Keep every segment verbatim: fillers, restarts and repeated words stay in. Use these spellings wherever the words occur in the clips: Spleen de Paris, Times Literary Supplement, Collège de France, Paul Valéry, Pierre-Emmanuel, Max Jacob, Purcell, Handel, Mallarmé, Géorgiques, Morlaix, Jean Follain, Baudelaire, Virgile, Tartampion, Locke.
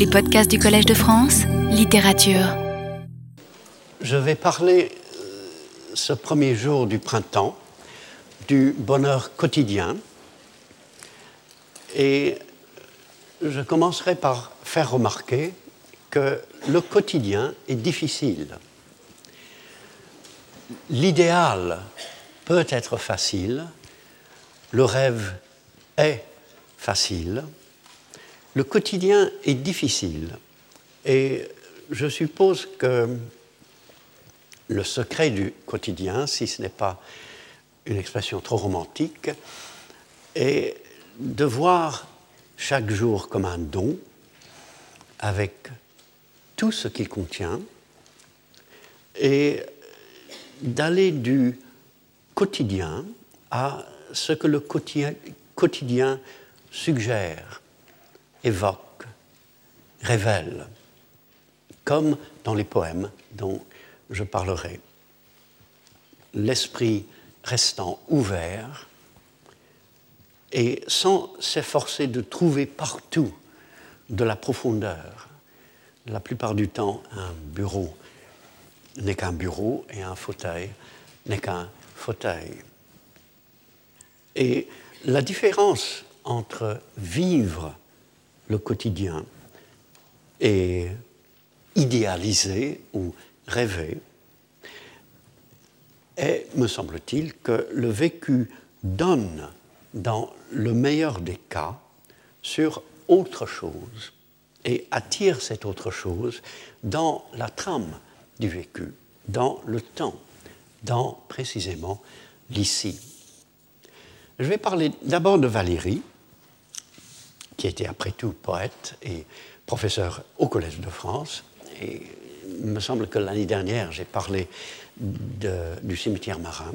Les podcasts du Collège de France, littérature. Je vais parler euh, ce premier jour du printemps du bonheur quotidien et je commencerai par faire remarquer que le quotidien est difficile. L'idéal peut être facile, le rêve est facile, le quotidien est difficile et je suppose que le secret du quotidien, si ce n'est pas une expression trop romantique, est de voir chaque jour comme un don avec tout ce qu'il contient et d'aller du quotidien à ce que le quotidien suggère, évoque, révèle, comme dans les poèmes dont je parlerai. L'esprit restant ouvert et sans s'efforcer de trouver partout de la profondeur. La plupart du temps, un bureau n'est qu'un bureau et un fauteuil n'est qu'un fauteuil. Et la différence entre vivre le quotidien et idéaliser ou rêver est, me semble-t-il, que le vécu donne, dans le meilleur des cas, sur autre chose et attire cette autre chose dans la trame du vécu, dans le temps, dans précisément l'ici. Je vais parler d'abord de Valéry, qui était après tout poète et professeur au Collège de France. Et il me semble que l'année dernière, j'ai parlé de, du cimetière marin.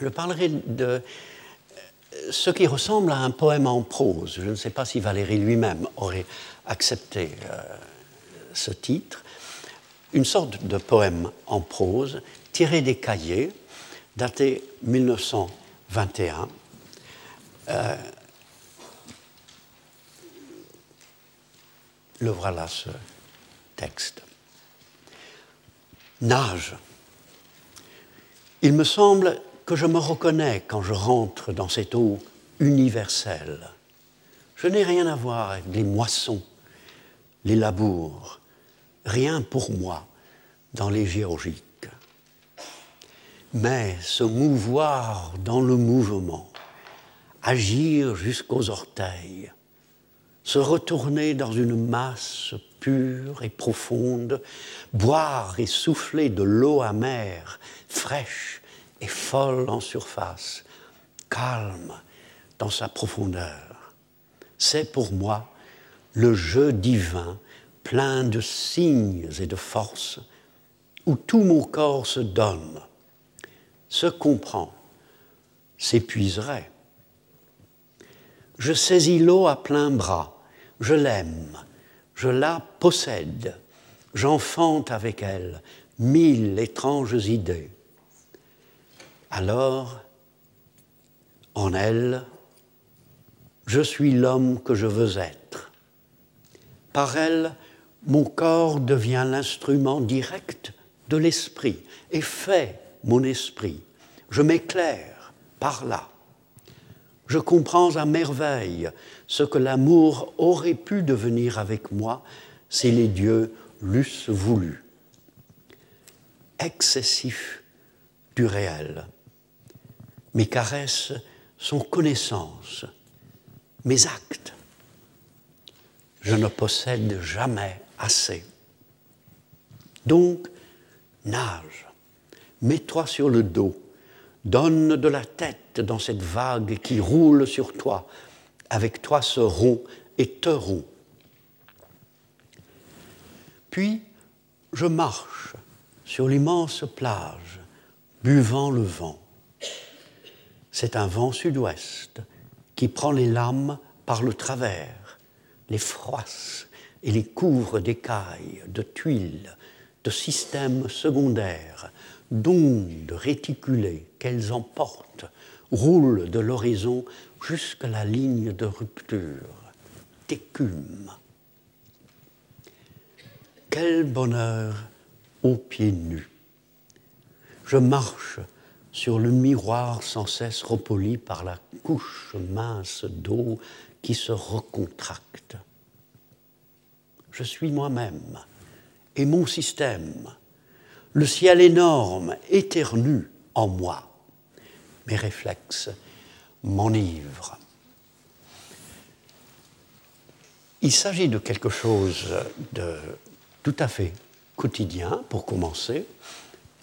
Je parlerai de ce qui ressemble à un poème en prose. Je ne sais pas si Valéry lui-même aurait accepté euh, ce titre. Une sorte de poème en prose tiré des cahiers, daté mille neuf cent vingt et un, euh, le voilà ce texte. Nage. Il me semble que je me reconnais quand je rentre dans cette eau universelle. Je n'ai rien à voir avec les moissons, les labours, rien pour moi dans les Géorgiques. Mais se mouvoir dans le mouvement, agir jusqu'aux orteils, se retourner dans une masse pure et profonde, boire et souffler de l'eau amère, fraîche et folle en surface, calme dans sa profondeur. C'est pour moi le jeu divin, plein de signes et de forces, où tout mon corps se donne, se comprend, s'épuiserait. Je saisis l'eau à plein bras, je l'aime, je la possède, j'enfante avec elle mille étranges idées. Alors, en elle, je suis l'homme que je veux être. Par elle, mon corps devient l'instrument direct de l'esprit et fait mon esprit, je m'éclaire par là. Je comprends à merveille ce que l'amour aurait pu devenir avec moi si les dieux l'eussent voulu. Excessif du réel. Mes caresses sont connaissance, mes actes. Je ne possède jamais assez. Donc, nage. Mets-toi sur le dos, donne de la tête dans cette vague qui roule sur toi, avec toi se rompt et te rompt. Puis je marche sur l'immense plage, buvant le vent. C'est un vent sud-ouest qui prend les lames par le travers, les froisse et les couvre d'écailles, de tuiles, de systèmes secondaires, d'ondes réticulées qu'elles emportent, roulent de l'horizon jusqu'à la ligne de rupture, d'écume. Quel bonheur aux pieds nus. Je marche sur le miroir sans cesse repoli par la couche mince d'eau qui se recontracte. Je suis moi-même et mon système. Le ciel énorme éternue en moi. Mes réflexes m'enivrent. Il s'agit de quelque chose de tout à fait quotidien, pour commencer,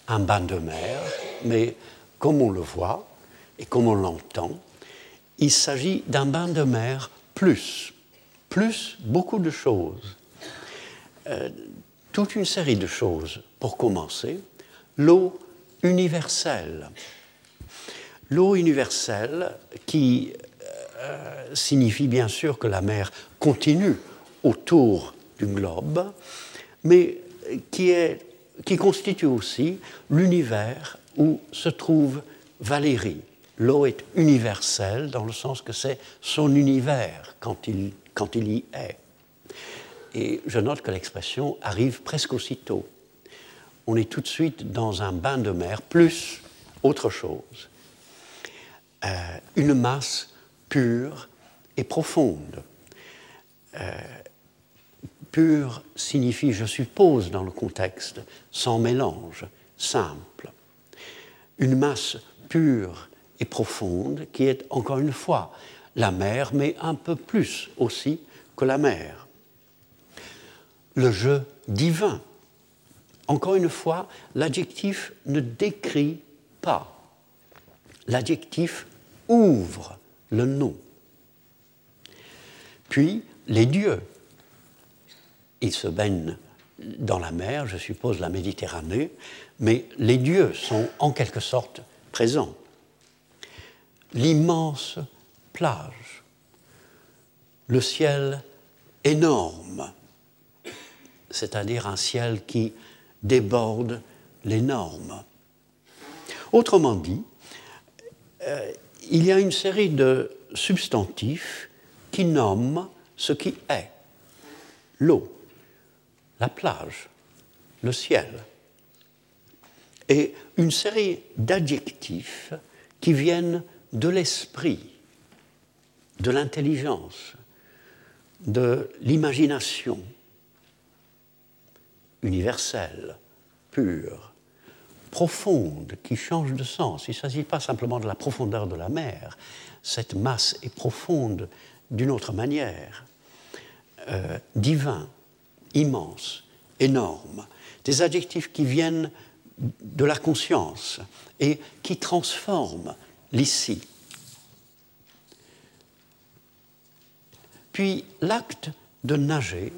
un bain de mer, mais comme on le voit et comme on l'entend, il s'agit d'un bain de mer plus, plus beaucoup de choses. Euh, toute une série de choses, pour commencer, l'eau universelle. L'eau universelle qui euh, signifie bien sûr que la mer continue autour du globe, mais qui, est, qui constitue aussi l'univers où se trouve Valéry. L'eau est universelle dans le sens que c'est son univers quand il, quand il y est. Et je note que l'expression arrive presque aussitôt. On est tout de suite dans un bain de mer, plus autre chose. Euh, une masse pure et profonde. Euh, Pur signifie, je suppose, dans le contexte, sans mélange, simple. Une masse pure et profonde qui est, encore une fois, la mer, mais un peu plus aussi que la mer. Le jeu divin. Encore une fois, l'adjectif ne décrit pas. L'adjectif ouvre le nom. Puis, les dieux. Ils se baignent dans la mer, je suppose la Méditerranée, mais les dieux sont en quelque sorte présents. L'immense plage, le ciel énorme, c'est-à-dire un ciel qui déborde l'énorme. Autrement dit, euh, il y a une série de substantifs qui nomment ce qui est, l'eau, la plage, le ciel, et une série d'adjectifs qui viennent de l'esprit, de l'intelligence, de l'imagination universelle, pure, profonde, qui change de sens. Il ne s'agit pas simplement de la profondeur de la mer, cette masse est profonde d'une autre manière, euh, divin, immense, énorme, des adjectifs qui viennent de la conscience et qui transforment l'ici. Puis l'acte de nager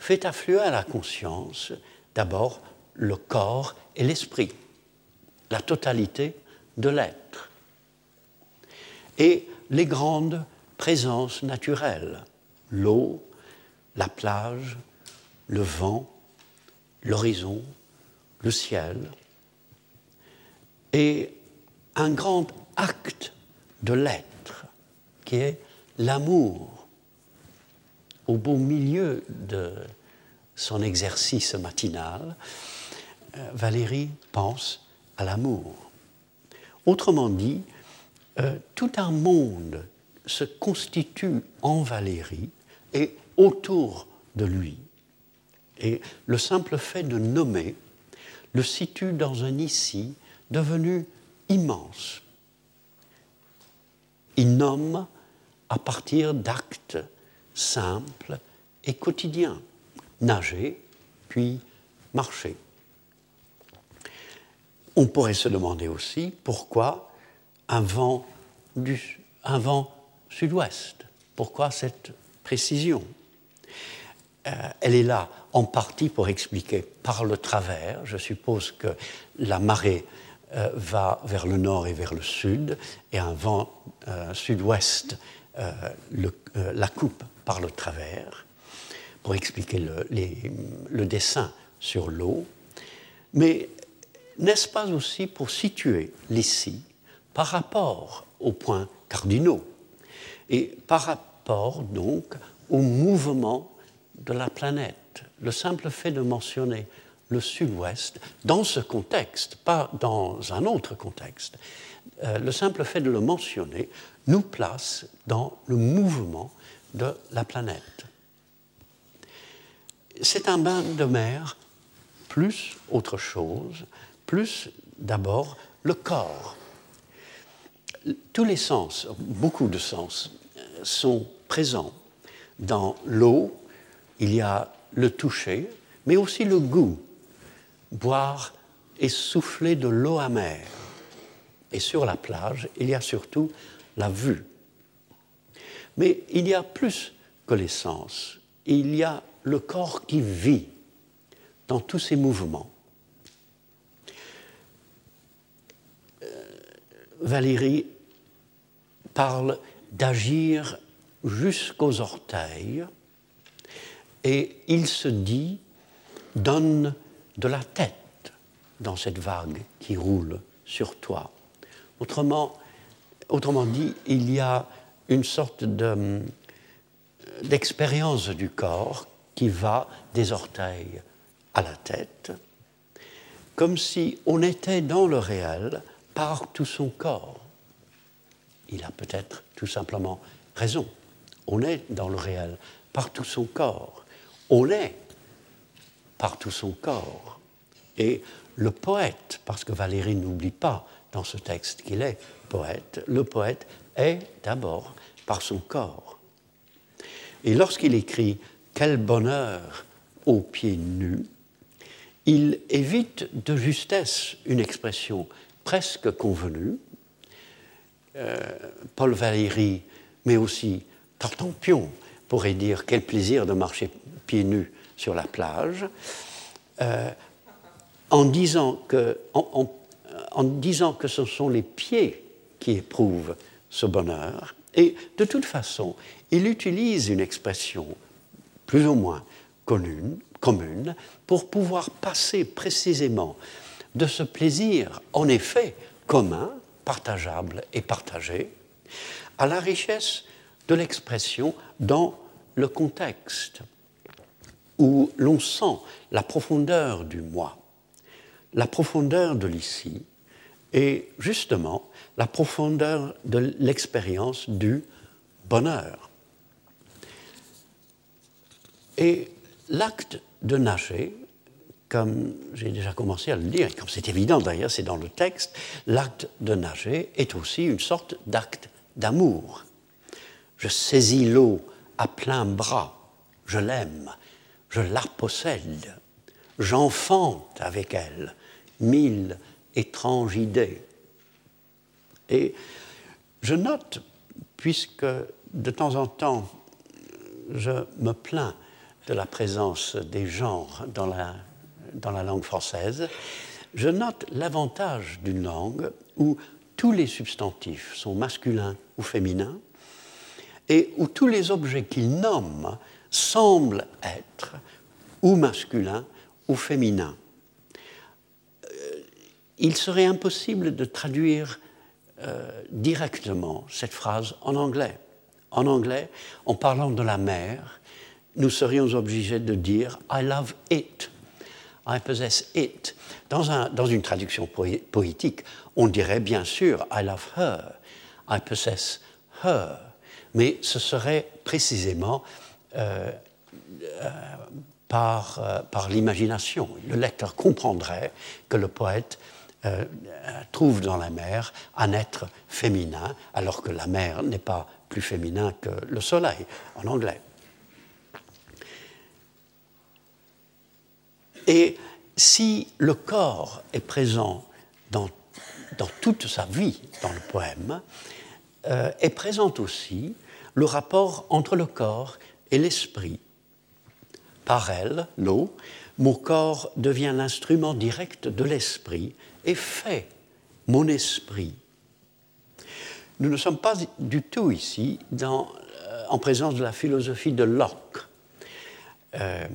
fait affluer à la conscience d'abord le corps et l'esprit, la totalité de l'être et les grandes présences naturelles, l'eau, la plage, le vent, l'horizon, le ciel, et un grand acte de l'être, qui est l'amour, au beau milieu de son exercice matinal, Valéry pense à l'amour. Autrement dit, euh, tout un monde se constitue en Valéry et autour de lui. Et le simple fait de nommer le situe dans un ici devenu immense. Il nomme à partir d'actes simples et quotidiens. Nager, puis marcher. On pourrait se demander aussi pourquoi un vent, du, un vent sud-ouest. Pourquoi cette précision ? Euh, elle est là en partie pour expliquer par le travers. Je suppose que la marée euh, va vers le nord et vers le sud, et un vent euh, sud-ouest euh, le, euh, la coupe par le travers, pour expliquer le, les, le dessin sur l'eau. Mais n'est-ce pas aussi pour situer l'ici par rapport aux points cardinaux, et par rapport donc au mouvement de la planète. Le simple fait de mentionner le Sud-Ouest, dans ce contexte, pas dans un autre contexte, euh, le simple fait de le mentionner nous place dans le mouvement de la planète. C'est un bain de mer, plus autre chose, plus d'abord le corps. Tous les sens, beaucoup de sens, sont présents. Dans l'eau, il y a le toucher, mais aussi le goût. Boire et souffler de l'eau amère. Et sur la plage, il y a surtout la vue. Mais il y a plus que les sens. Il y a le corps qui vit dans tous ses mouvements. Euh, Valéry parle d'agir jusqu'aux orteils et il se dit « donne de la tête dans cette vague qui roule sur toi ». Autrement, autrement dit, il y a une sorte de, d'expérience du corps qui va des orteils à la tête, comme si on était dans le réel par tout son corps. Il a peut-être tout simplement raison. On est dans le réel par tout son corps. On est par tout son corps. Et le poète, parce que Valéry n'oublie pas dans ce texte qu'il est poète, le poète est d'abord par son corps. Et lorsqu'il écrit « Quel bonheur aux pieds nus », il évite de justesse une expression presque convenue. Euh, Paul Valéry, mais aussi Tartampion, pourrait dire « Quel plaisir de marcher pieds nus » sur la plage, euh, en, disant que, en, en, en disant que ce sont les pieds qui éprouvent ce bonheur. Et de toute façon, il utilise une expression plus ou moins commune, commune pour pouvoir passer précisément de ce plaisir, en effet, commun, partageable et partagé, à la richesse de l'expression dans le contexte où l'on sent la profondeur du moi, la profondeur de l'ici et justement la profondeur de l'expérience du bonheur. Et l'acte de nager, comme j'ai déjà commencé à le dire, et comme c'est évident d'ailleurs, c'est dans le texte, l'acte de nager est aussi une sorte d'acte d'amour. Je saisis l'eau à plein bras, je l'aime. Je la possède, j'enfante avec elle mille étranges idées. Et je note, puisque de temps en temps, je me plains de la présence des genres dans la, dans la langue française, je note l'avantage d'une langue où tous les substantifs sont masculins ou féminins et où tous les objets qu'ils nomment semble être ou masculin ou féminin. Il serait impossible de traduire euh, directement cette phrase en anglais. En anglais, en parlant de la mer, nous serions obligés de dire « I love it »,« I possess it ». Dans un, dans une traduction poé- poétique, on dirait bien sûr « I love her »,« I possess her », mais ce serait précisément Euh, euh, par, euh, par l'imagination. Le lecteur comprendrait que le poète euh, trouve dans la mer un être féminin, alors que la mer n'est pas plus féminin que le soleil, en anglais. Et si le corps est présent dans, dans toute sa vie, dans le poème, euh, est présent aussi le rapport entre le corps et l'esprit. Par elle, l'eau, mon corps devient l'instrument direct de l'esprit et fait mon esprit. Nous ne sommes pas du tout ici dans, euh, en présence de la philosophie de Locke, euh,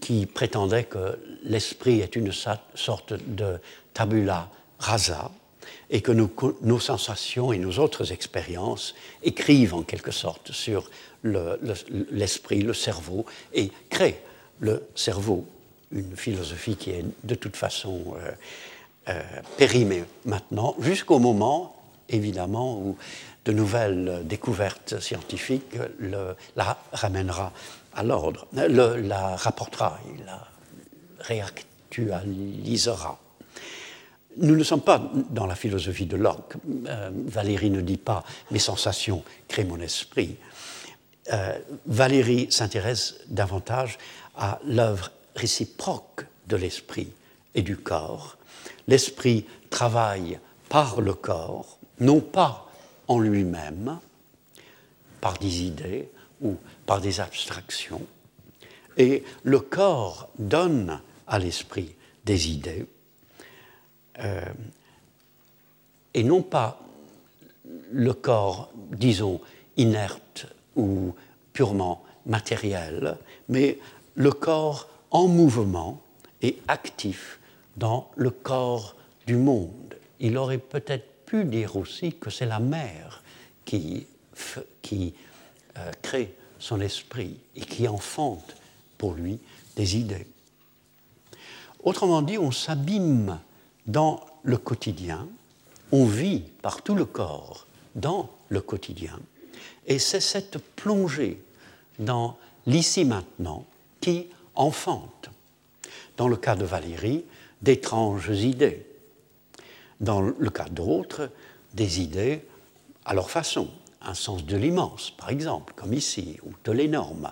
qui prétendait que l'esprit est une sorte de tabula rasa, et que nous, nos sensations et nos autres expériences écrivent en quelque sorte sur le, le, l'esprit, le cerveau, et créent le cerveau, une philosophie qui est de toute façon euh, euh, périmée maintenant, jusqu'au moment, évidemment, où de nouvelles découvertes scientifiques le, la ramènera à l'ordre, le, la rapportera, et la réactualisera. Nous ne sommes pas dans la philosophie de Locke. Euh, Valéry ne dit pas « mes sensations créent mon esprit ». Euh, Valéry s'intéresse davantage à l'œuvre réciproque de l'esprit et du corps. L'esprit travaille par le corps, non pas en lui-même, par des idées ou par des abstractions, et le corps donne à l'esprit des idées, Euh, et non pas le corps, disons, inerte ou purement matériel, mais le corps en mouvement et actif dans le corps du monde. Il aurait peut-être pu dire aussi que c'est la mer qui, qui euh, crée son esprit et qui enfante pour lui des idées. Autrement dit, on s'abîme dans le quotidien, on vit par tout le corps dans le quotidien, et c'est cette plongée dans l'ici-maintenant qui enfante, dans le cas de Valéry, d'étranges idées, dans le cas d'autres, des idées à leur façon, un sens de l'immense, par exemple, comme ici, ou de l'énorme.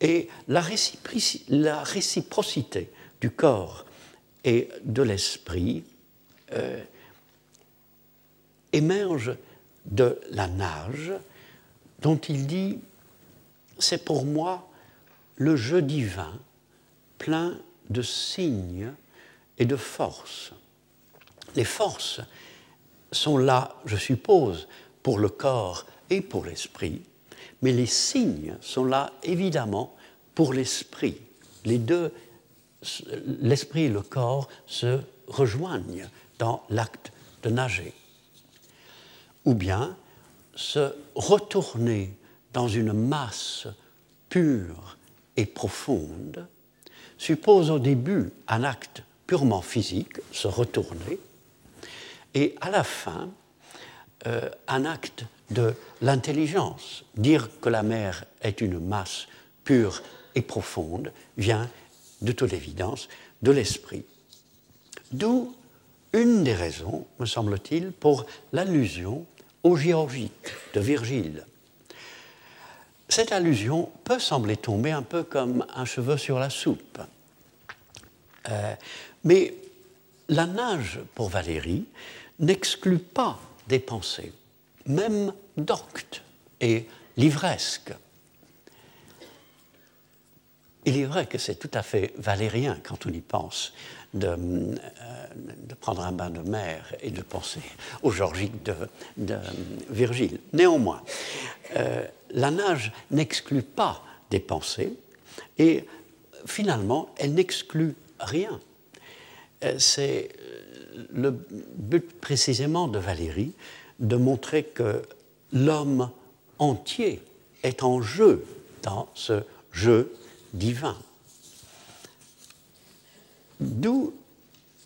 Et la réciproci- la réciprocité du corps et de l'esprit euh, émerge de la nage dont il dit « c'est pour moi le jeu divin plein de signes et de forces ». Les forces sont là, je suppose, pour le corps et pour l'esprit, mais les signes sont là évidemment pour l'esprit. Les deux, l'esprit et le corps, se rejoignent dans l'acte de nager. Ou bien se retourner dans une masse pure et profonde suppose au début un acte purement physique, se retourner, et à la fin, euh, un acte de l'intelligence. Dire que la mer est une masse pure et profonde vient de toute évidence, de l'esprit. D'où une des raisons, me semble-t-il, pour l'allusion aux Géorgiques de Virgile. Cette allusion peut sembler tomber un peu comme un cheveu sur la soupe. Euh, mais la nage, pour Valéry, n'exclut pas des pensées, même doctes et livresques. Il est vrai que c'est tout à fait valérien, quand on y pense, de, euh, de prendre un bain de mer et de penser aux Géorgiques de, de Virgile. Néanmoins, euh, la nage n'exclut pas des pensées et finalement, elle n'exclut rien. C'est le but précisément de Valéry de montrer que l'homme entier est en jeu dans ce jeu divin. D'où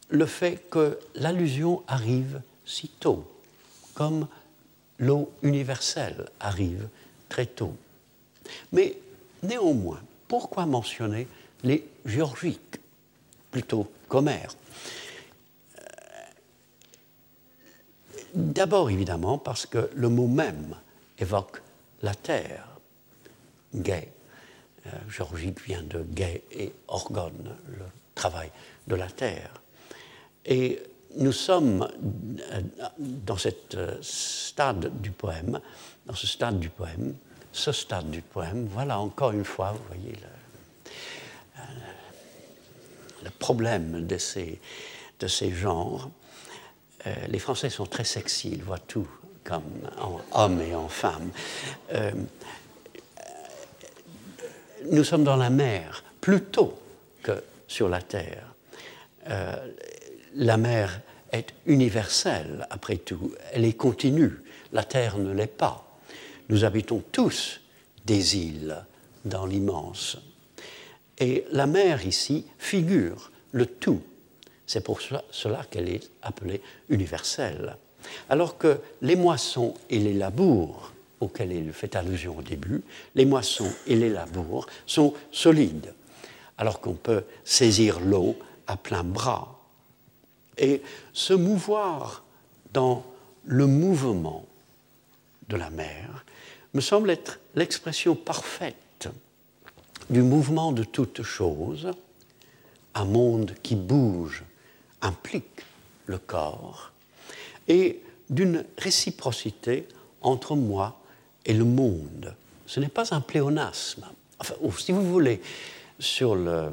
le fait que l'allusion arrive si tôt, comme l'eau universelle arrive très tôt. Mais néanmoins, pourquoi mentionner les Géorgiques plutôt qu'Homère ? D'abord, évidemment, parce que le mot même évoque la terre, gai. Euh, Géorgique vient de gai et orgone, le travail de la terre. Et nous sommes euh, dans cette euh, stade du poème, dans ce stade du poème, ce stade du poème, voilà encore une fois, vous voyez, le, euh, le problème de ces, de ces genres. Euh, les Français sont très sexy, ils voient tout comme en homme et en femme. Euh, Nous sommes dans la mer, plutôt que sur la terre. Euh, la mer est universelle, après tout, elle est continue, la Terre ne l'est pas. Nous habitons tous des îles dans l'immense. Et la mer ici figure le tout. C'est pour cela qu'elle est appelée universelle. Alors que les moissons et les labours, auxquels il fait allusion au début, les moissons et les labours sont solides, alors qu'on peut saisir l'eau à plein bras. Et se mouvoir dans le mouvement de la mer me semble être l'expression parfaite du mouvement de toute chose. Un monde qui bouge implique le corps, et d'une réciprocité entre moi et le monde. Ce n'est pas un pléonasme. Enfin, si vous voulez, sur le,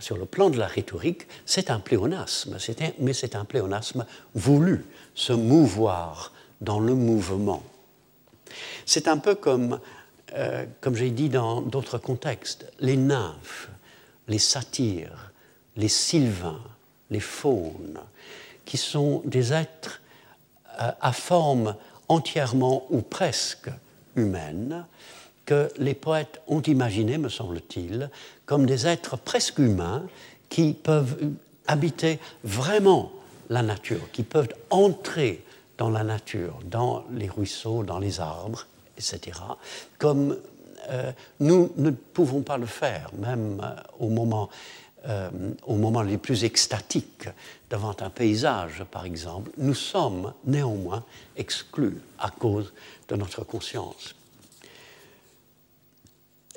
sur le plan de la rhétorique, c'est un pléonasme, c'est un, mais c'est un pléonasme voulu, se mouvoir dans le mouvement. C'est un peu comme, euh, comme j'ai dit dans d'autres contextes, les nymphes, les satyres, les sylvains, les faunes, qui sont des êtres euh, à forme entièrement ou presque humaine, que les poètes ont imaginé, me semble-t-il, comme des êtres presque humains qui peuvent habiter vraiment la nature, qui peuvent entrer dans la nature, dans les ruisseaux, dans les arbres, et cetera, comme euh, nous ne pouvons pas le faire, même euh, au moment, euh, au moment les plus extatiques, devant un paysage, par exemple. Nous sommes néanmoins exclus à cause de notre conscience.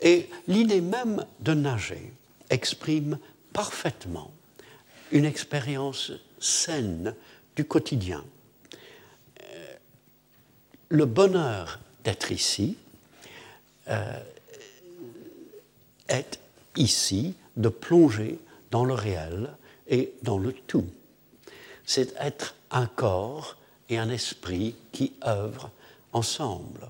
Et l'idée même de nager exprime parfaitement une expérience saine du quotidien. Le bonheur d'être ici euh, est ici de plonger dans le réel et dans le tout. C'est être un corps et un esprit qui œuvrent ensemble.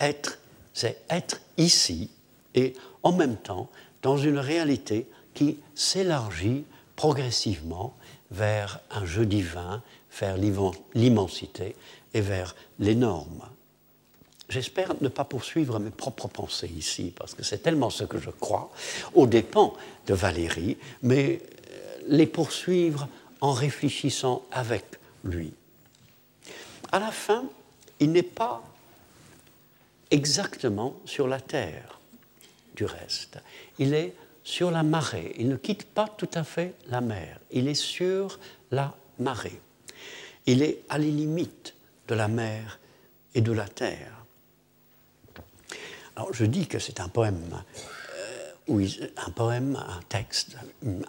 Être C'est être ici et en même temps dans une réalité qui s'élargit progressivement vers un jeu divin, vers l'immensité et vers l'énorme. J'espère ne pas poursuivre mes propres pensées ici, parce que c'est tellement ce que je crois, aux dépens de Valéry, mais les poursuivre en réfléchissant avec lui. À la fin, il n'est pas exactement sur la terre, du reste. Il est sur la marée. Il ne quitte pas tout à fait la mer. Il est sur la marée. Il est à les limites de la mer et de la terre. Alors, je dis que c'est un poème, euh, où il, un poème, un texte,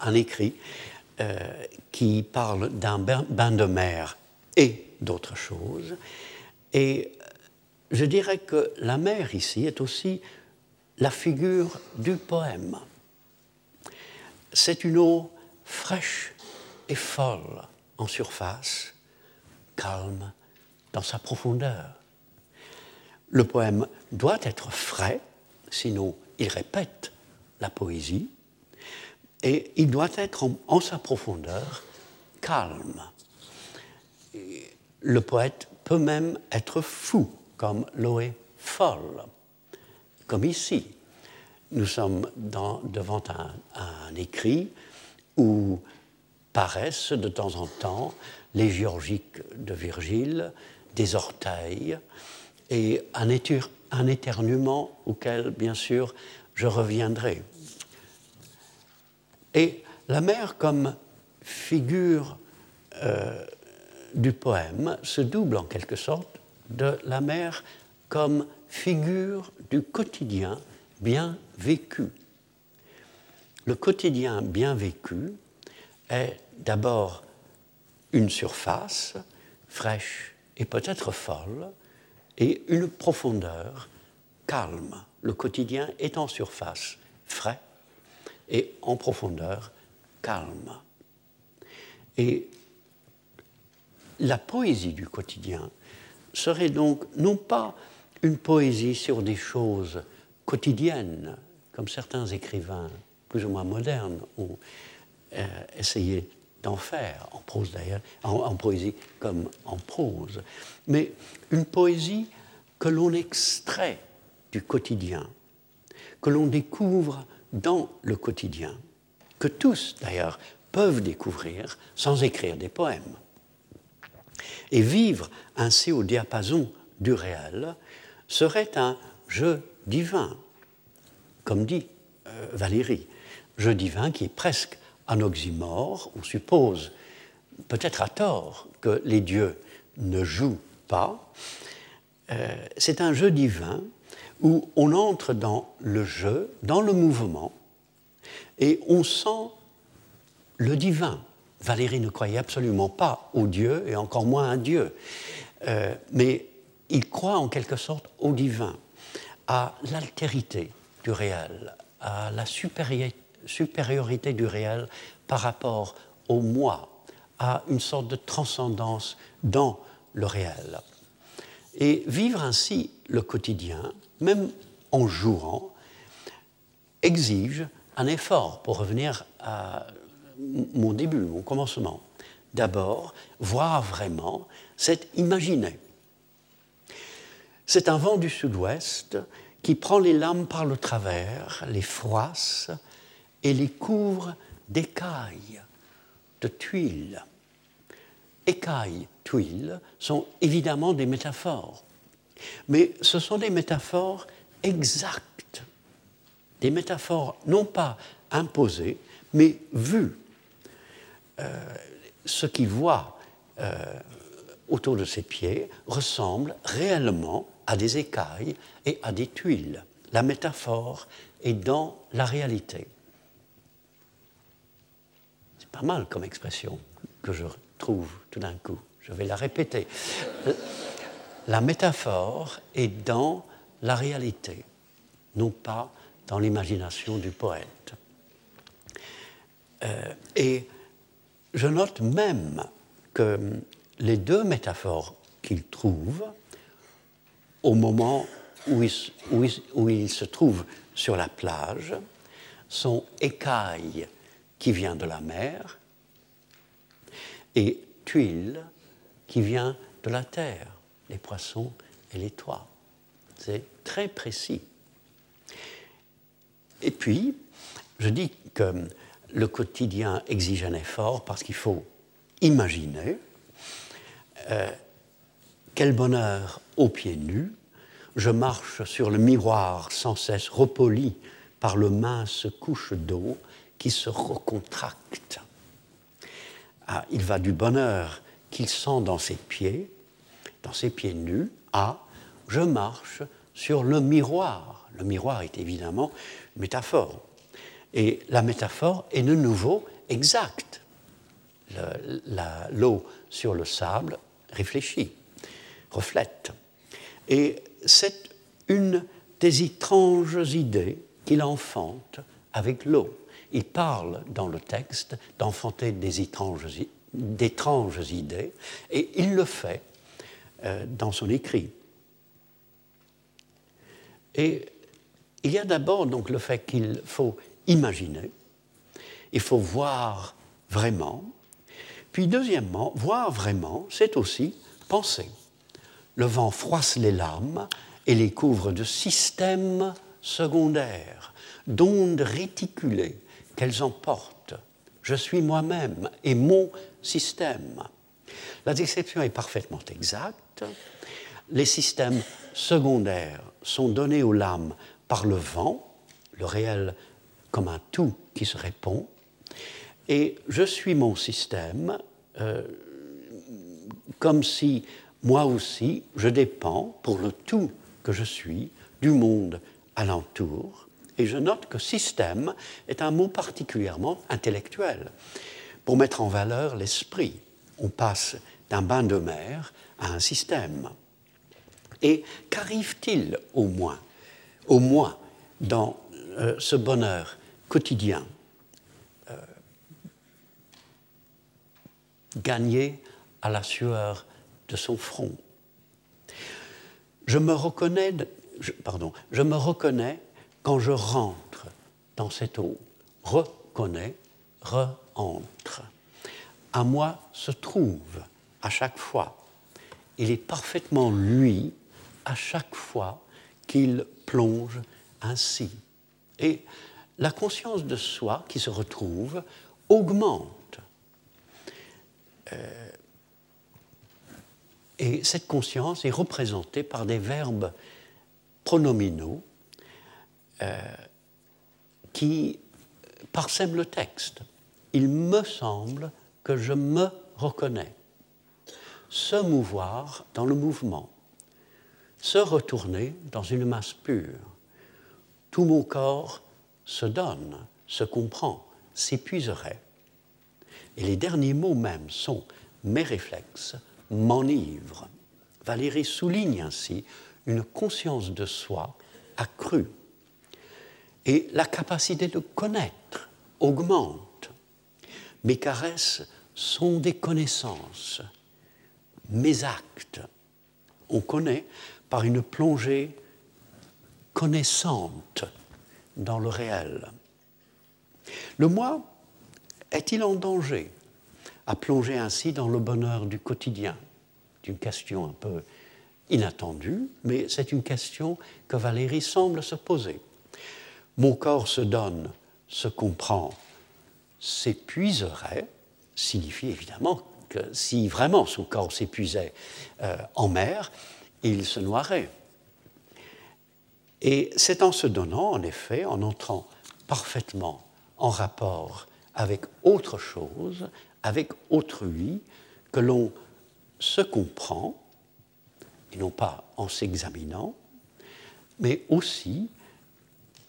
un écrit, euh, qui parle d'un bain de mer et d'autres choses. Et je dirais que la mer, ici, est aussi la figure du poème. C'est une eau fraîche et folle en surface, calme dans sa profondeur. Le poème doit être frais, sinon il répète la poésie, et il doit être en, en sa profondeur calme. Et le poète peut même être fou, comme l'eau est folle, comme ici. Nous sommes dans, devant un, un écrit où paraissent de temps en temps les Géorgiques de Virgile, des orteils, et un, étur, un éternuement auquel, bien sûr, je reviendrai. Et la mer, comme figure euh, du poème, se double en quelque sorte de la mer comme figure du quotidien bien vécu. Le quotidien bien vécu est d'abord une surface fraîche et peut-être folle et une profondeur calme. Le quotidien est en surface frais et en profondeur calme. Et la poésie du quotidien serait donc non pas une poésie sur des choses quotidiennes, comme certains écrivains plus ou moins modernes ont euh, essayé d'en faire, en prose d'ailleurs, en, en poésie comme en prose, mais une poésie que l'on extrait du quotidien, que l'on découvre dans le quotidien, que tous d'ailleurs peuvent découvrir sans écrire des poèmes, et vivre ainsi au diapason du réel serait un jeu divin, comme dit euh, Valéry, jeu divin qui est presque un oxymore. On suppose, peut-être à tort, que les dieux ne jouent pas. Euh, c'est un jeu divin où on entre dans le jeu, dans le mouvement, et on sent le divin. Valéry ne croyait absolument pas au Dieu, et encore moins à un Dieu, euh, mais il croit en quelque sorte au divin, à l'altérité du réel, à la supériorité, supériorité du réel par rapport au moi, à une sorte de transcendance dans le réel. Et vivre ainsi le quotidien, même en jouant, exige un effort, pour revenir à mon début, mon commencement. D'abord, voir vraiment, c'est imaginer. C'est un vent du sud-ouest qui prend les lames par le travers, les froisse et les couvre d'écailles, de tuiles. Écailles, tuiles sont évidemment des métaphores, mais ce sont des métaphores exactes, des métaphores non pas imposées, mais vues. Euh, ce qu'il voit euh, autour de ses pieds ressemble réellement à des écailles et à des tuiles. La métaphore est dans la réalité. Pas mal comme expression que je retrouve tout d'un coup. Je vais la répéter. La métaphore est dans la réalité, non pas dans l'imagination du poète. Euh, et je note même que les deux métaphores qu'il trouve, au moment où il, où il, où il se trouve sur la plage, sont écailles qui vient de la mer, et tuile qui vient de la terre, les poissons et les toits. C'est très précis. Et puis, je dis que le quotidien exige un effort parce qu'il faut imaginer. Euh, quel bonheur aux pieds nus, je marche sur le miroir sans cesse repoli par le mince couche d'eau qui se recontracte. Ah, il va du bonheur qu'il sent dans ses pieds, dans ses pieds nus, à « je marche sur le miroir ». Le miroir est évidemment une métaphore. Et la métaphore est de nouveau exacte. Le, la, l'eau sur le sable réfléchit, reflète. Et c'est une des étranges idées qu'il enfante avec l'eau. Il parle dans le texte d'enfanter des étranges, d'étranges idées, et il le fait euh, dans son écrit. Et il y a d'abord donc le fait qu'il faut imaginer, il faut voir vraiment, puis deuxièmement, voir vraiment, c'est aussi penser. Le vent froisse les lames et les couvre de systèmes secondaires, d'ondes réticulées, qu'elles emportent. Je suis moi-même et mon système. La description est parfaitement exacte. Les systèmes secondaires sont donnés aux lames par le vent, le réel comme un tout qui se répond. Et je suis mon système, euh, comme si moi aussi je dépends, pour le tout que je suis, du monde alentour. Et je note que « système » est un mot particulièrement intellectuel pour mettre en valeur l'esprit. On passe d'un bain de mer à un système. Et qu'arrive-t-il au moins, au moins dans euh, ce bonheur quotidien ? euh, Gagné à la sueur de son front. Je me reconnais... De, je, pardon, je me reconnais quand je rentre dans cette eau, reconnais, re-entre. à moi se trouve à chaque fois. Il est parfaitement lui à chaque fois qu'il plonge ainsi. Et la conscience de soi qui se retrouve augmente. Euh, et cette conscience est représentée par des verbes pronominaux euh, qui parsèment le texte. Il me semble que je me reconnais. Se mouvoir dans le mouvement. Se retourner dans une masse pure. Tout mon corps se donne, se comprend, s'épuiserait. Et les derniers mots même sont « mes réflexes m'enivrent ». Valéry souligne ainsi une conscience de soi accrue. Et la capacité de connaître augmente. Mes caresses sont des connaissances. Mes actes, on connaît par une plongée connaissante dans le réel. Le moi est-il en danger à plonger ainsi dans le bonheur du quotidien? C'est une question un peu inattendue, mais c'est une question que Valéry semble se poser. Mon corps se donne, se comprend, s'épuiserait, signifie évidemment que si vraiment son corps s'épuisait euh, en mer, il se noierait. Et c'est en se donnant, en effet, en entrant parfaitement en rapport avec autre chose, avec autrui, que l'on se comprend, et non pas en s'examinant, mais aussi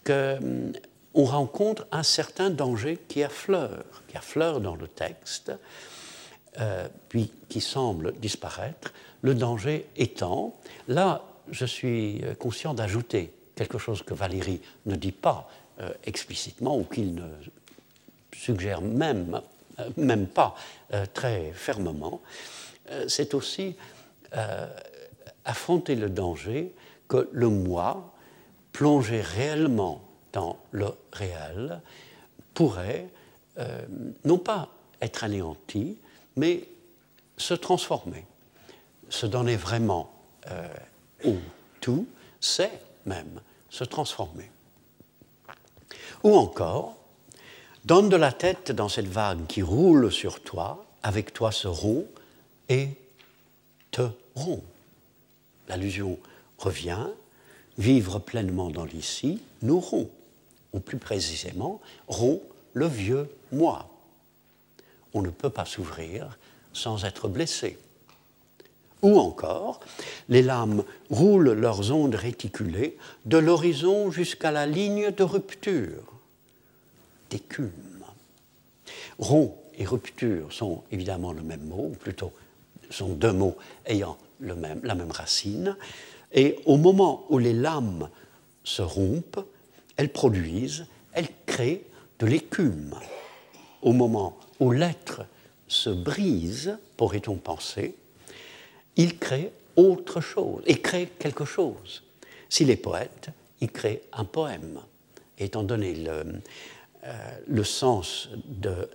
qu'on rencontre un certain danger qui affleure, qui affleure dans le texte, euh, puis qui semble disparaître, le danger étant, là je suis conscient d'ajouter quelque chose que Valéry ne dit pas euh, explicitement ou qu'il ne suggère même, euh, même pas euh, très fermement, euh, c'est aussi euh, affronter le danger que le moi, plongé réellement dans le réel, pourrait euh, non pas être anéanti, mais se transformer, se donner vraiment euh, au tout, c'est même se transformer. Ou encore, donne de la tête dans cette vague qui roule sur toi, avec toi se rompt et te rompt. L'allusion revient, vivre pleinement dans l'ici nous rompt, ou plus précisément, rompt le vieux moi. On ne peut pas s'ouvrir sans être blessé. Ou encore, les lames roulent leurs ondes réticulées de l'horizon jusqu'à la ligne de rupture, d'écume. Rond et rupture sont évidemment le même mot, ou plutôt sont deux mots ayant le même, la même racine, et au moment où les lames se rompent, elles produisent, elles créent de l'écume. Au moment où l'être se brise, pourrait-on penser, il crée autre chose, il crée quelque chose. S'il est poète, il crée un poème. Et étant donné le, euh, le sens de,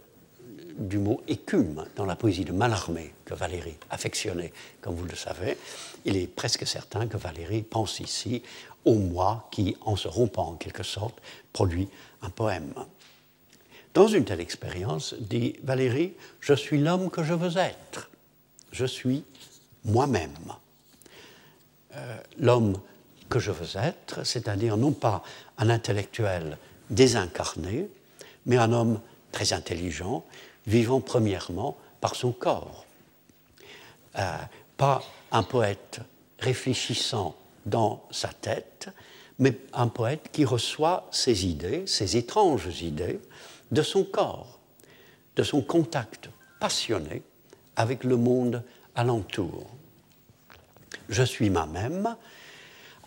du mot « écume » dans la poésie de Mallarmé, que Valéry affectionnait, comme vous le savez, il est presque certain que Valéry pense ici au moi qui, en se rompant en quelque sorte, produit un poème. Dans une telle expérience, dit Valéry, « Je suis l'homme que je veux être. Je suis moi-même. Euh, l'homme que je veux être, c'est-à-dire non pas un intellectuel désincarné, mais un homme très intelligent, vivant premièrement par son corps. Euh, pas un poète réfléchissant dans sa tête, mais un poète qui reçoit ses idées, ses étranges idées, de son corps, de son contact passionné avec le monde alentour. Je suis moi-même.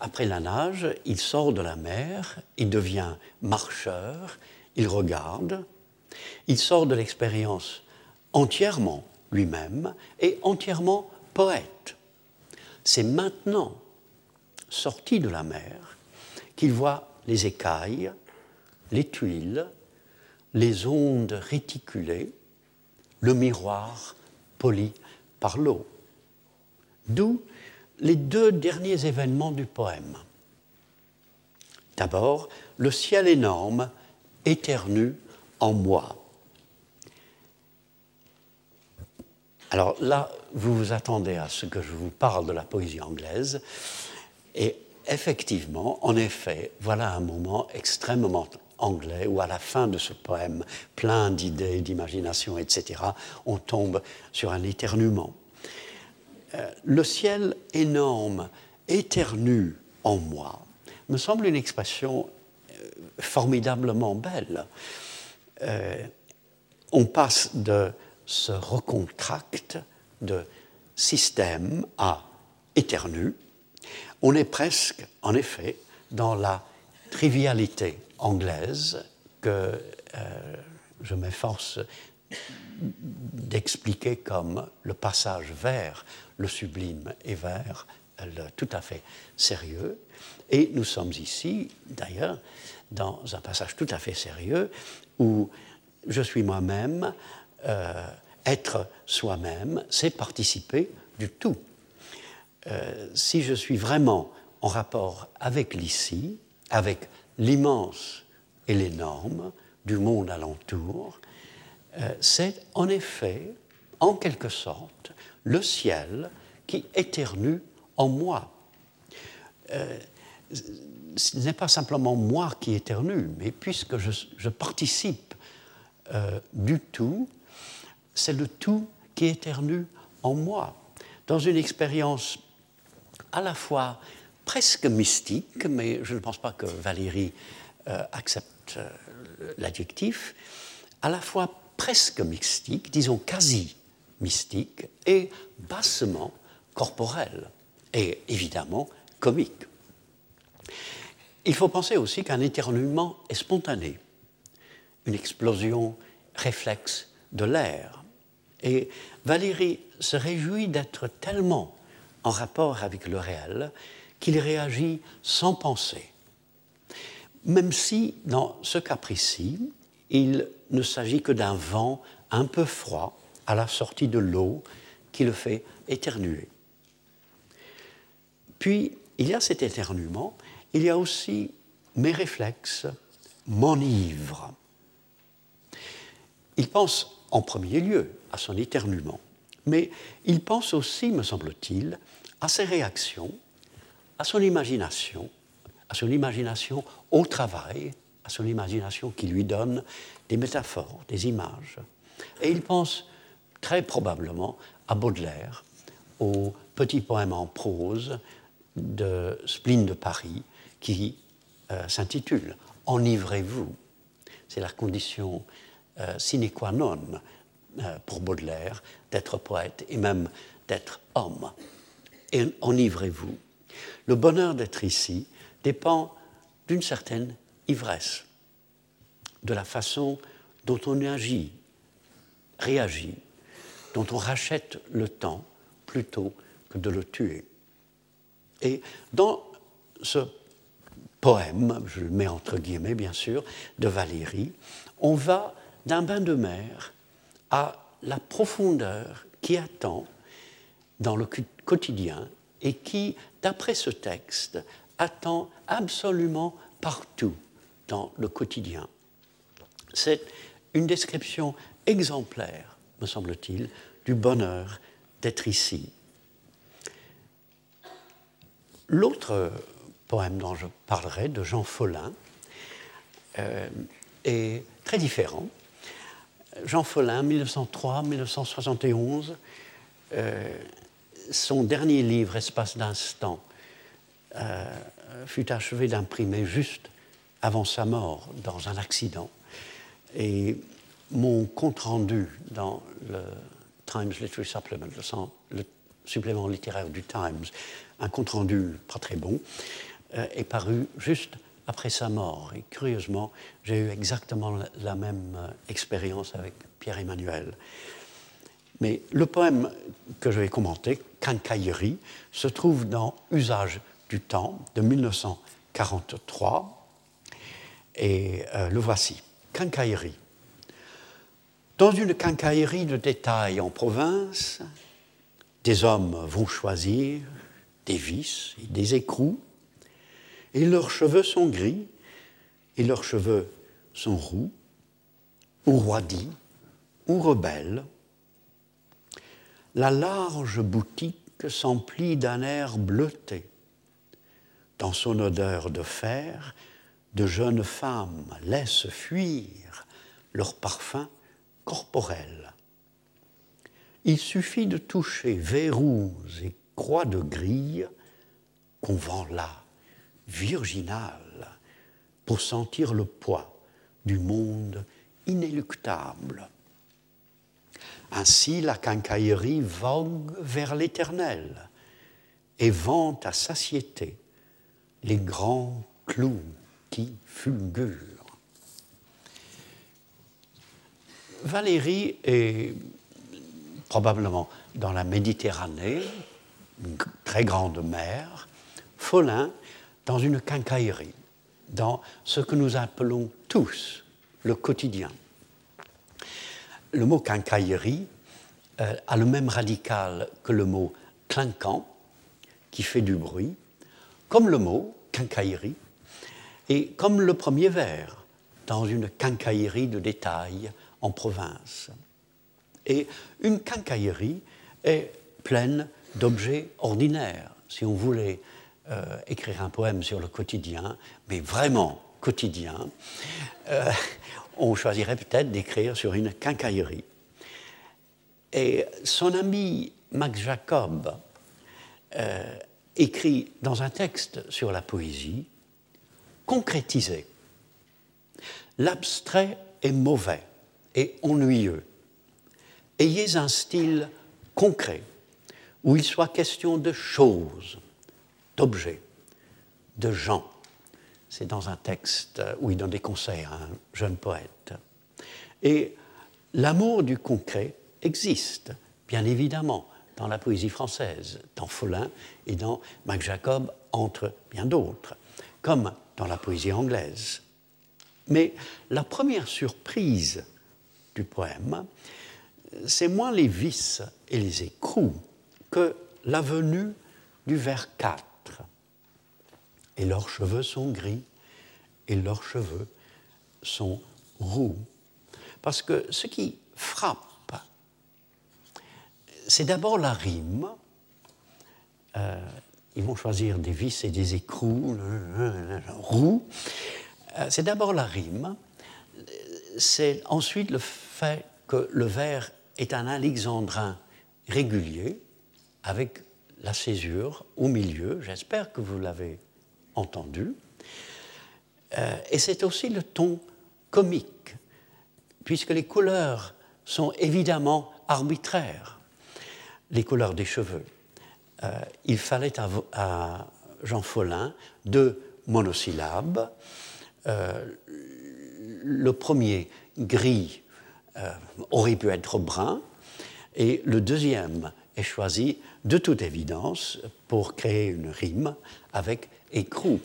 Après la nage, il sort de la mer, il devient marcheur, il regarde, il sort de l'expérience entièrement lui-même et entièrement poète. C'est maintenant, sorti de la mer, qu'il voit les écailles, les tuiles, les ondes réticulées, le miroir poli par l'eau. D'où les deux derniers événements du poème. D'abord, le ciel énorme éternue en moi. Alors là, vous vous attendez à ce que je vous parle de la poésie anglaise, et effectivement, en effet, voilà un moment extrêmement anglais où à la fin de ce poème, plein d'idées, d'imagination, et cetera, on tombe sur un éternuement. Euh, le ciel énorme éternue en moi me semble une expression formidablement belle. Euh, on passe de ce recontract de système à éternue. On est presque, en effet, dans la trivialité anglaise que euh, je m'efforce d'expliquer comme le passage vers le sublime et vers le tout à fait sérieux. Et nous sommes ici, d'ailleurs, dans un passage tout à fait sérieux où je suis moi-même, euh, être soi-même, c'est participer du tout. Euh, si je suis vraiment en rapport avec l'ici, avec l'immense et l'énorme du monde alentour, euh, c'est en effet, en quelque sorte, le ciel qui éternue en moi. Euh, ce n'est pas simplement moi qui éternue, mais puisque je, je participe euh, du tout, c'est le tout qui éternue en moi, dans une expérience à la fois presque mystique, mais je ne pense pas que Valéry euh, accepte euh, l'adjectif, à la fois presque mystique, disons quasi mystique, et bassement corporelle, et évidemment comique. Il faut penser aussi qu'un éternuement est spontané, une explosion réflexe de l'air. Et Valéry se réjouit d'être tellement en rapport avec le réel qu'il réagit sans penser. Même si, dans ce cas précis, il ne s'agit que d'un vent un peu froid à la sortie de l'eau qui le fait éternuer. Puis, il y a cet éternuement, il y a aussi mes réflexes m'enivrent. Il pense en premier lieu à son éternuement, mais il pense aussi, me semble-t-il, à ses réactions, à son imagination, à son imagination au travail, à son imagination qui lui donne des métaphores, des images. Et il pense très probablement à Baudelaire, au petit poème en prose de Spleen de Paris, qui euh, s'intitule « Enivrez-vous ». C'est la condition euh, sine qua non euh, pour Baudelaire d'être poète et même d'être homme. Et enivrez-vous. Le bonheur d'être ici dépend d'une certaine ivresse, de la façon dont on agit, réagit, dont on rachète le temps plutôt que de le tuer. Et dans ce poème, je le mets entre guillemets bien sûr, de Valéry, on va d'un bain de mer à la profondeur qui attend dans le quotidien et qui, d'après ce texte, attend absolument partout dans le quotidien. C'est une description exemplaire, me semble-t-il, du bonheur d'être ici. L'autre poème dont je parlerai, de Jean Follain, euh, est très différent. Jean Follain, mille neuf cent trois à mille neuf cent soixante et onze, euh, son dernier livre, Espace d'instant, euh, fut achevé d'imprimer juste avant sa mort, dans un accident. Et mon compte-rendu dans le Times Literary Supplement, le, le supplément littéraire du Times, un compte-rendu pas très bon, euh, est paru juste après sa mort. Et curieusement, j'ai eu exactement la, la même euh, expérience avec Pierre-Emmanuel. Mais le poème que je vais commenter, Quincaillerie, se trouve dans Usage du temps de mille neuf cent quarante-trois. Et euh, le voici. Quincaillerie. Dans une quincaillerie de détail en province, des hommes vont choisir des vis et des écrous, et leurs cheveux sont gris, et leurs cheveux sont roux, ou roidis, ou rebelles. La large boutique s'emplit d'un air bleuté. Dans son odeur de fer, de jeunes femmes laissent fuir leur parfum corporel. Il suffit de toucher verrous et croix de grille qu'on vend là, virginal, pour sentir le poids du monde inéluctable. Ainsi, la quincaillerie vogue vers l'éternel et vante à satiété les grands clous qui fulgurent. Valéry est probablement dans la Méditerranée, une très grande mer, Follain dans une quincaillerie, dans ce que nous appelons tous le quotidien. Le mot quincaillerie euh, a le même radical que le mot clinquant, qui fait du bruit, comme le mot quincaillerie, et comme le premier vers, dans une quincaillerie de détail en province. Et une quincaillerie est pleine d'objets ordinaires. Si on voulait euh, écrire un poème sur le quotidien, mais vraiment quotidien, euh, on choisirait peut-être d'écrire sur une quincaillerie. Et son ami Max Jacob euh, écrit dans un texte sur la poésie, concrétisé. L'abstrait est mauvais et ennuyeux. Ayez un style concret, où il soit question de choses, d'objets, de gens. C'est dans un texte où il donne des conseils à un jeune poète. Et l'amour du concret existe, bien évidemment, dans la poésie française, dans Follain et dans Max Jacob, entre bien d'autres, comme dans la poésie anglaise. Mais la première surprise du poème, c'est moins les vices et les écrous que la venue du vers quatre. Et leurs cheveux sont gris, et leurs cheveux sont roux. Parce que ce qui frappe, c'est d'abord la rime. Euh, ils vont choisir des vis et des écrous, roux. Euh, c'est d'abord la rime. C'est ensuite le fait que le vers est un alexandrin régulier, avec la césure au milieu. J'espère que vous l'avez entendu. Euh, et c'est aussi le ton comique, puisque les couleurs sont évidemment arbitraires, les couleurs des cheveux. Euh, il fallait à, à Jean Follain deux monosyllabes. Euh, le premier, gris, euh, aurait pu être brun, et le deuxième est choisi, de toute évidence, pour créer une rime avec écrou.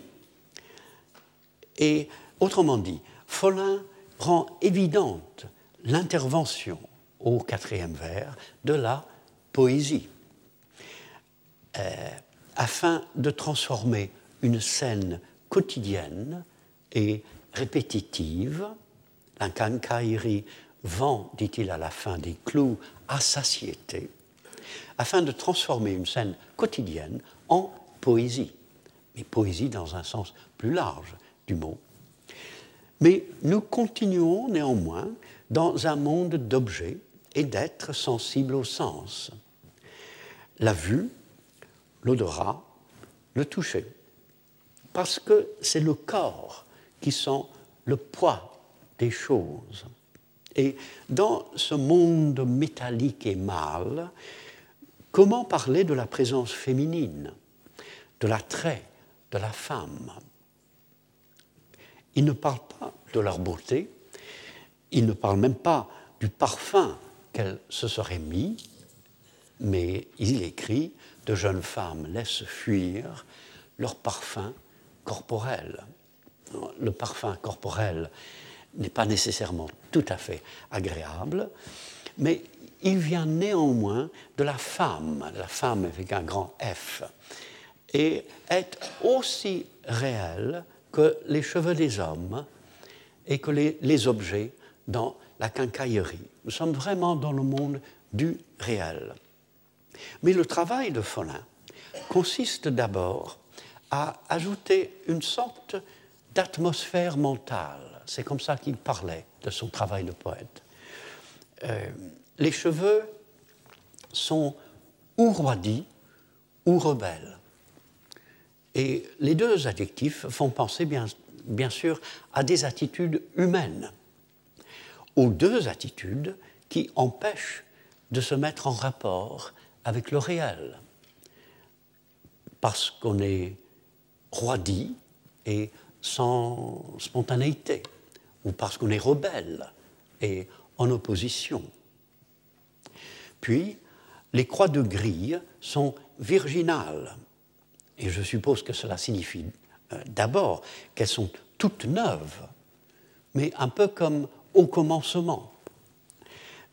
Et autrement dit, Follain rend évidente l'intervention au quatrième vers de la poésie, euh, afin de transformer une scène quotidienne et répétitive. La quincaillerie vend, dit-il à la fin des clous, à satiété, afin de transformer une scène quotidienne en poésie. Et poésie dans un sens plus large du mot. Mais nous continuons néanmoins dans un monde d'objets et d'êtres sensibles aux sens. La vue, l'odorat, le toucher. Parce que c'est le corps qui sent le poids des choses. Et dans ce monde métallique et mâle, comment parler de la présence féminine, de l'attrait de la femme? Ils ne parlent pas de leur beauté, ils ne parlent même pas du parfum qu'elle se serait mis, mais il écrit « De jeunes femmes laissent fuir leur parfum corporel ». Le parfum corporel n'est pas nécessairement tout à fait agréable, mais il vient néanmoins de la femme, la femme avec un grand F, et est aussi réelle que les cheveux des hommes et que les, les objets dans la quincaillerie. Nous sommes vraiment dans le monde du réel. Mais le travail de Follain consiste d'abord à ajouter une sorte d'atmosphère mentale. C'est comme ça qu'il parlait de son travail de poète. Euh, les cheveux sont ou roidis ou rebelles. Et les deux adjectifs font penser bien, bien sûr à des attitudes humaines, aux deux attitudes qui empêchent de se mettre en rapport avec le réel, parce qu'on est roidi et sans spontanéité, ou parce qu'on est rebelle et en opposition. Puis, les croix de grille sont virginales, et je suppose que cela signifie euh, d'abord qu'elles sont toutes neuves, mais un peu comme au commencement.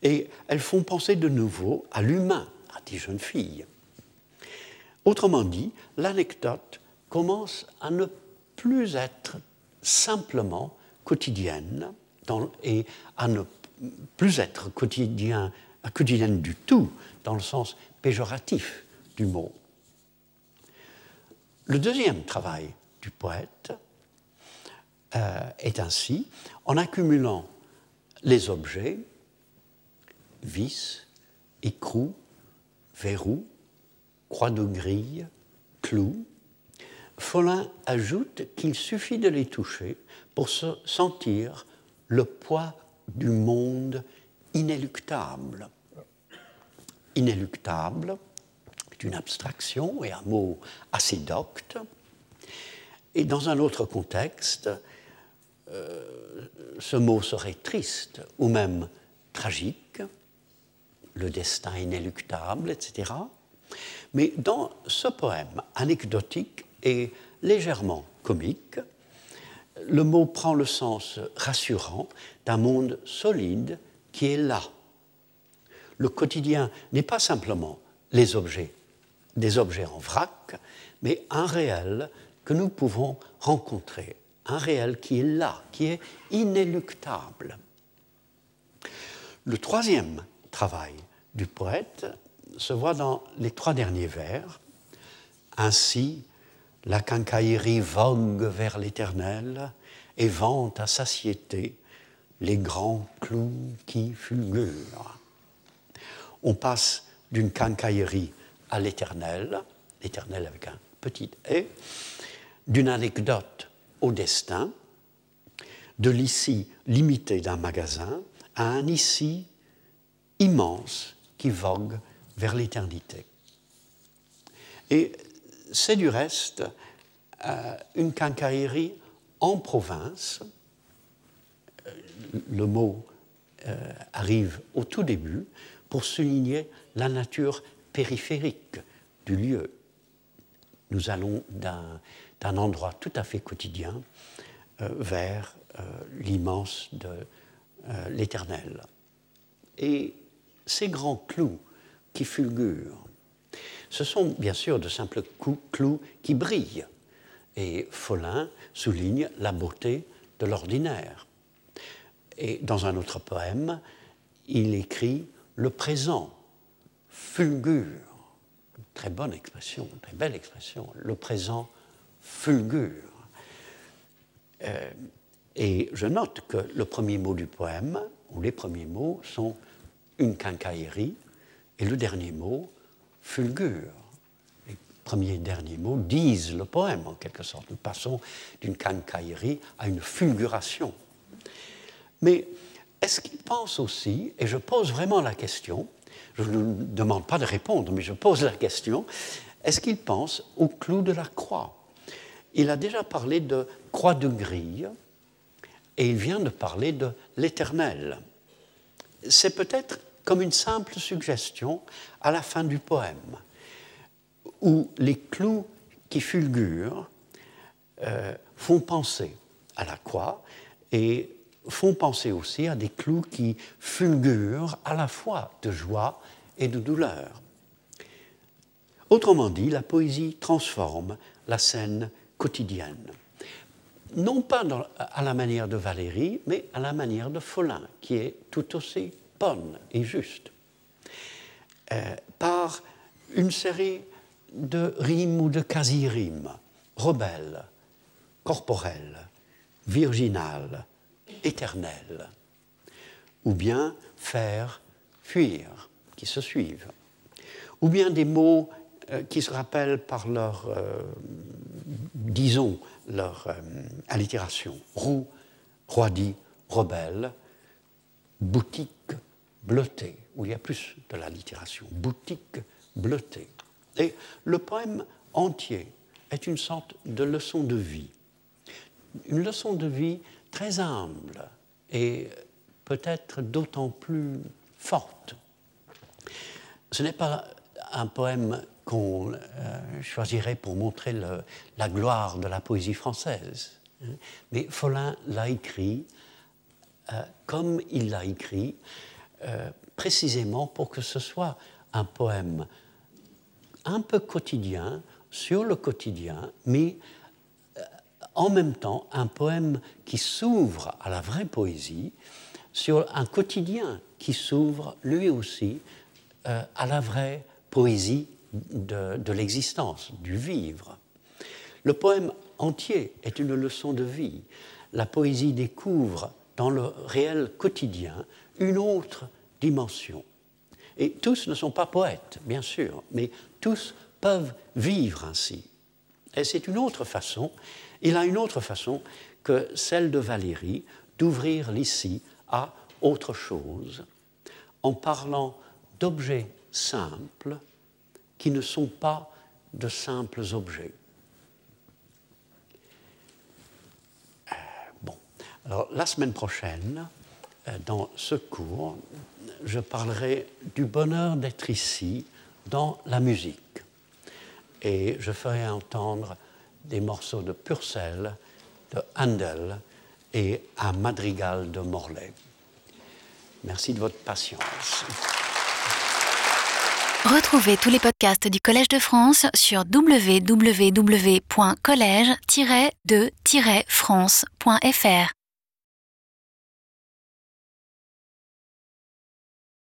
Et elles font penser de nouveau à l'humain, à des jeunes filles. Autrement dit, l'anecdote commence à ne plus être simplement quotidienne dans, et à ne plus être quotidien, quotidienne du tout, dans le sens péjoratif du mot. Le deuxième travail du poète euh, est ainsi, en accumulant les objets, vis, écrou, verrou, croix de grille, clou, Follain ajoute qu'il suffit de les toucher pour se sentir le poids du monde inéluctable. Inéluctable, c'est une abstraction et un mot assez docte. Et dans un autre contexte, euh, ce mot serait triste ou même tragique, le destin inéluctable, et cetera. Mais dans ce poème anecdotique et légèrement comique, le mot prend le sens rassurant d'un monde solide qui est là. Le quotidien n'est pas simplement les objets, des objets en vrac, mais un réel que nous pouvons rencontrer, un réel qui est là, qui est inéluctable. Le troisième travail du poète se voit dans les trois derniers vers. Ainsi, la quincaillerie vogue vers l'éternel et vante à satiété les grands clous qui fulgurent. On passe d'une quincaillerie à l'éternel, l'éternel avec un petit « et », d'une anecdote au destin, de l'ici limité d'un magasin à un ici immense qui vogue vers l'éternité. Et c'est du reste euh, une quincaillerie en province. Le mot euh, arrive au tout début pour souligner la nature périphérique du lieu. Nous allons d'un, d'un endroit tout à fait quotidien euh, vers euh, l'immense de euh, l'éternel. Et ces grands clous qui fulgurent, ce sont bien sûr de simples clous qui brillent, et Follain souligne la beauté de l'ordinaire. Et dans un autre poème, il écrit « Le présent fulgure ». Très bonne expression, très belle expression, « Le présent fulgure ». Euh, et je note que le premier mot du poème, ou les premiers mots, sont « une quincaillerie » et le dernier mot, fulgure. Les premiers et derniers mots disent le poème, en quelque sorte. Nous passons d'une quincaillerie à une fulguration. Mais est-ce qu'il pense aussi, et je pose vraiment la question, je ne demande pas de répondre, mais je pose la question, est-ce qu'il pense au clou de la croix? Il a déjà parlé de croix de grille, et il vient de parler de l'éternel. C'est peut-être comme une simple suggestion à la fin du poème, où les clous qui fulgurent euh, font penser à la croix, et font penser aussi à des clous qui fulgurent à la fois de joie et de douleur. Autrement dit, la poésie transforme la scène quotidienne. Non pas dans, à la manière de Valéry, mais à la manière de Follain, qui est tout aussi bonne et juste. Euh, par une série de rimes ou de quasi-rimes, rebelles, corporelles, virginales, éternelles, ou bien faire, fuir, qui se suivent, ou bien des mots euh, qui se rappellent par leur, euh, disons, leur euh, allitération, roux, roidi, rebelle, boutique, bleuté, où il y a plus de l'allitération, boutique, bleuté. Et le poème entier est une sorte de leçon de vie, une leçon de vie très humble et peut-être d'autant plus forte. Ce n'est pas un poème qu'on euh, choisirait pour montrer le, la gloire de la poésie française, mais Follain l'a écrit euh, comme il l'a écrit, euh, précisément pour que ce soit un poème un peu quotidien, sur le quotidien, mais euh, en même temps un poème qui s'ouvre à la vraie poésie, sur un quotidien qui s'ouvre lui aussi euh, à la vraie poésie de, de l'existence, du vivre. Le poème entier est une leçon de vie. La poésie découvre dans le réel quotidien une autre dimension. Et tous ne sont pas poètes, bien sûr, mais tous peuvent vivre ainsi. Et c'est une autre façon, il a une autre façon que celle de Valéry d'ouvrir l'ici à autre chose, en parlant d'objets simples qui ne sont pas de simples objets. Euh, bon, alors la semaine prochaine, dans ce cours, je parlerai du bonheur d'être ici dans la musique. Et je ferai entendre des morceaux de Purcell, de Handel et un madrigal de Morlaix. Merci de votre patience. Retrouvez tous les podcasts du Collège de France sur w w w point collège tiret de tiret france point f r.